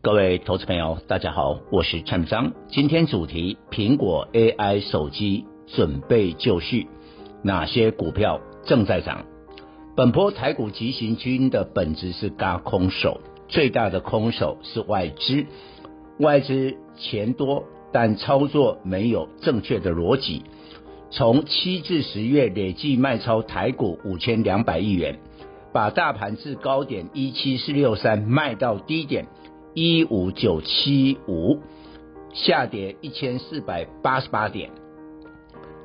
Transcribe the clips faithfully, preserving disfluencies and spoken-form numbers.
各位投资朋友，大家好，我是蔡明彰。今天主题：苹果 A I 手机准备就绪，哪些股票正在涨？本波台股急行军的本质是嘎空手，最大的空手是外资。外资钱多，但操作没有正确的逻辑。从七至十月累计卖超台股五千两百亿元，把大盘至高点一七四六三卖到低点一五九七五，下跌一千四百八十八点。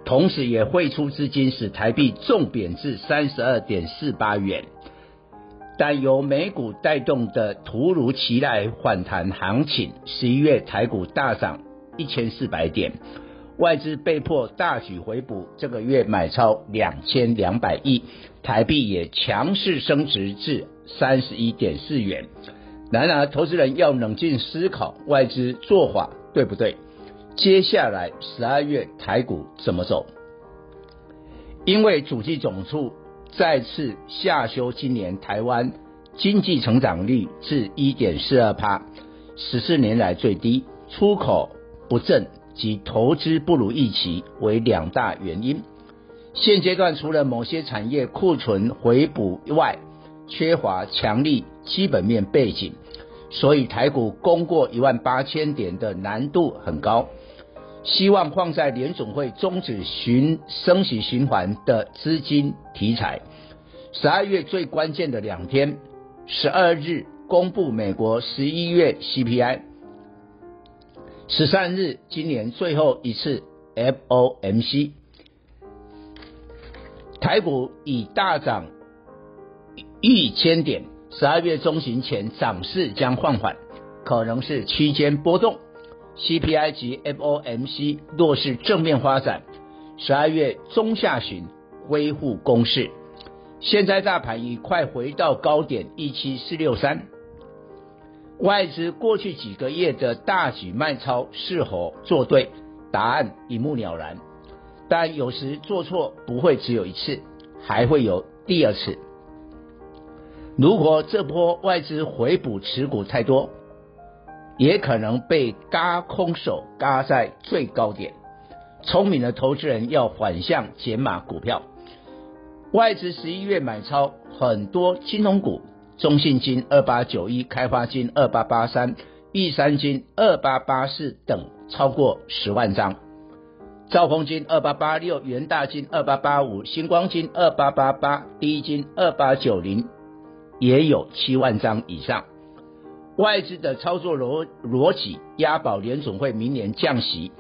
同时也汇出资金，使台币重贬至 三十二点四八 元，但由美股带动的突如其来反弹行情，十一月台股大涨一千四百点，外资被迫大举回补，这个月买超两千两百亿，台币也强势升值至 三十一点四 元。然而投资人要冷静思考外资做法对不对，接下来十二月台股怎么走？因为主计总处再次下修今年台湾经济成长率至 百分之一点四二 十四 年来最低，出口不振及投资不如预期为两大原因。现阶段除了某些产业库存回补外，缺乏强力基本面背景，所以台股攻过一万八千点的难度很高。希望放在联总会终止循升息循环的资金题材。十二月最关键的两天，十二日公布美国十一月 C P I， 十三日今年最后一次 F O M C， 台股已大涨一千点，十二月中旬前涨势将放缓，可能是区间波动。 C P I 及 F O M C 若是正面发展，十二月中下旬恢复攻势。现在大盘已快回到高点 一七四六三， 外资过去几个月的大举卖超是否做对，答案一目了然，但有时做错不会只有一次，还会有第二次。如果这波外资回补持股太多，也可能被嘎空手嘎在最高点。聪明的投资人要反向减码股票。外资十一月买超很多金融股，中信金二八九一、开发金二八八三、玉山金二八八四等超过十万张，兆丰金二八八六、元大金二八八五、星光金二八八八、第一金二八九零也有七万张以上。外资的操作逻辑押宝联总会明年降息，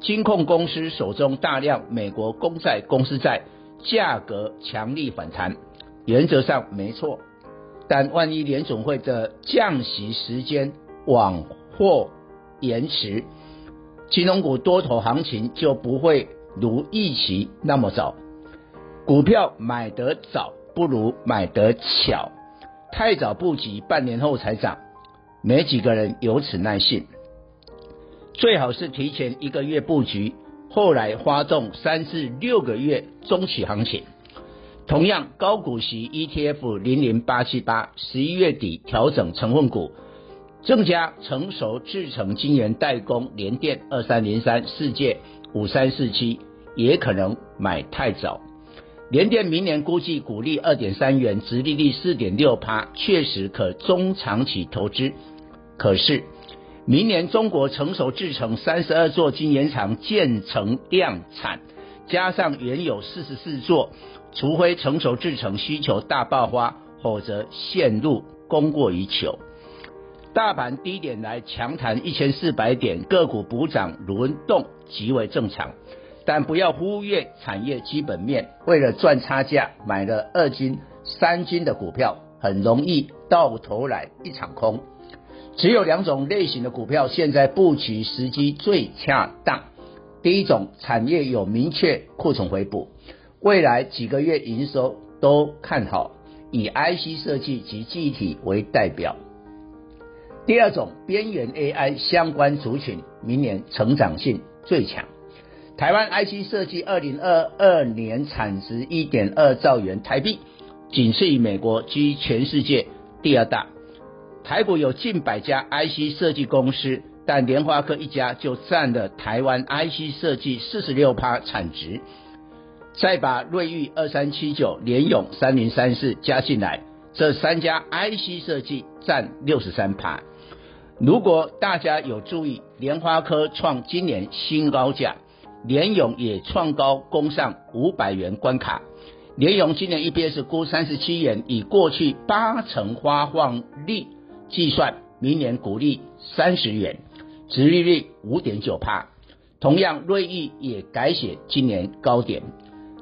金控公司手中大量美国公债公司债价格强力反弹，原则上没错，但万一联总会的降息时间往后延迟，金融股多头行情就不会如预期那么早。股票买得早不如买得巧，太早布局半年后才涨，没几个人有此耐性，最好是提前一个月布局，后来发动三至六个月中期行情。同样高股息 E T F 零零八七八 十一 月底调整成分股，增加成熟制程晶圆代工联电二三零三、世界五三四七，也可能买太早。联电明年估计股利 二点三 元，殖利率 四点六 确实可中长期投资。可是明年中国成熟制程三十二座晶圆厂建成量产，加上原有四十四座，除非成熟制程需求大爆发，否则陷入供过于求。大盘低点来强弹一千四百点，个股补涨轮动极为正常，但不要忽略产业基本面，为了赚差价买了二金三金的股票，很容易到头来一场空。只有两种类型的股票现在布局时机最恰当。第一种，产业有明确库存回补，未来几个月营收都看好，以 I C 设计及记忆体为代表。第二种，边缘 A I 相关族群明年成长性最强。台湾 I C 设计二零二二年产值 一点二兆元台币，仅次于美国，居全世界第二大。台股有近百家 I C 设计公司，但联发科一家就占了台湾 I C 设计 百分之四十六 产值。再把瑞昱二三七九、联咏三零三四加进来，这三家 I C 设计占 百分之六十三。 如果大家有注意，联发科创今年新高价，联咏也创高攻上五百元关卡。联咏今年 E P S 估三十七元，以过去八成发放率计算，明年股利三十元，殖利率 百分之五点九。 同样，瑞昱也改写今年高点。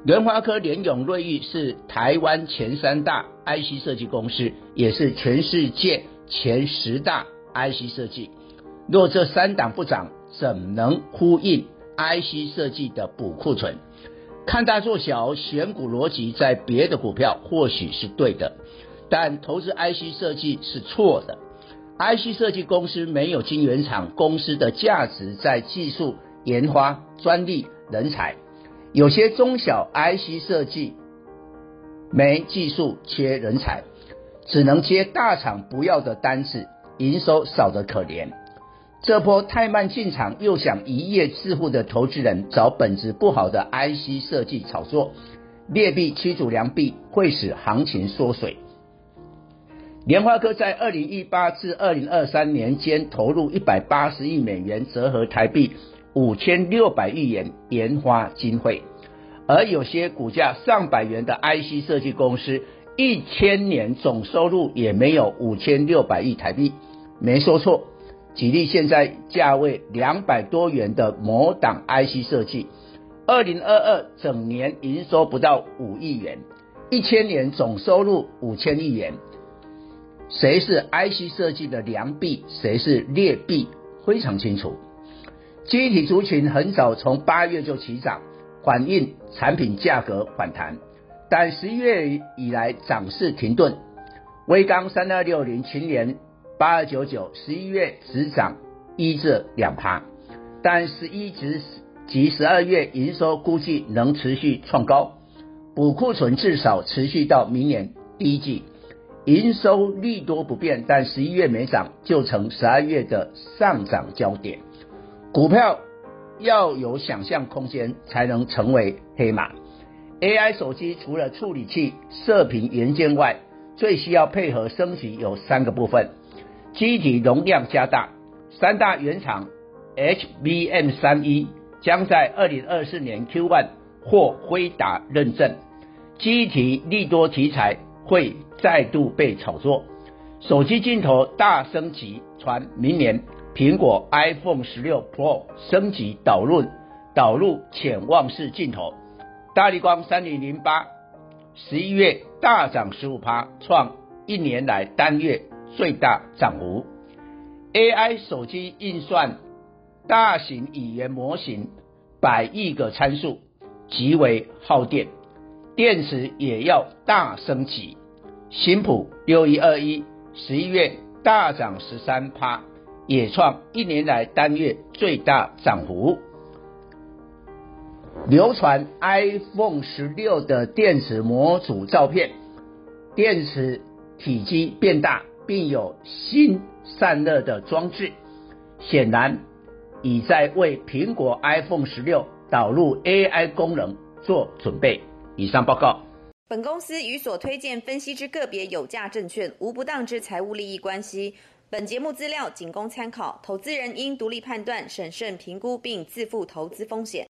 联发科、联咏、瑞昱是台湾前三大 I C 设计公司，也是全世界前十大 I C 设计。若这三档不涨，怎能呼应 I C 设计的补库存？看大做小，选股逻辑在别的股票或许是对的，但投资 I C 设计是错的。 I C 设计公司没有晶圆厂，公司的价值在技术、研发、专利、人才。有些中小 I C 设计没技术，缺人才，只能接大厂不要的单子，营收少得可怜。这波太慢进场又想一夜致富的投资人，找本质不好的 I C 设计炒作，劣币驱逐良币，会使行情缩水。联发科在二零一八至二零二三年间投入一百八十亿美元，折合台币五千六百亿元研发经费，而有些股价上百元的 I C 设计公司，一千年总收入也没有五千六百亿台币。没说错，举例现在价位两百多元的某档 I C 设计，二零二二整年营收不到五亿元，一千年总收入五千亿元。谁是 I C 设计的良币，谁是劣币，非常清楚。记忆体族群很早从八月就起涨，反映产品价格反弹，但十一月以来涨势停顿。威刚三二六零、群联八二九九，十一月只涨一至两趴，但十一及十二月营收估计能持续创高，补库存至少持续到明年第一季。营收利多不变，但十一月没涨，就成十二月的上涨焦点。股票要有想象空间，才能成为黑马。 A I 手机除了处理器、射频元件外，最需要配合升级有三个部分：记忆体容量加大，三大原厂 H B M 三 E 将在二零二四年 Q 一 获辉达认证，记忆体利多题材会再度被炒作，手机镜头大升级，传明年苹果 iPhone 十六 Pro 升级导入导入潜望式镜头。大立光三零零八 十一月大涨 百分之十五， 创一年来单月最大涨幅。 A I 手机运算大型语言模型百亿个参数，极为耗电，电池也要大升级。新普六一二一 十一月大涨 百分之十三，也创一年来单月最大涨幅。流传 iPhone 十六 的电池模组照片，电池体积变大，并有新散热的装置，显然已在为苹果 iPhone 十六 导入 A I 功能做准备。以上报告。本公司与所推荐分析之个别有价证券无不当之财务利益关系。本节目资料仅供参考，投资人应独立判断、审慎评估并自负投资风险。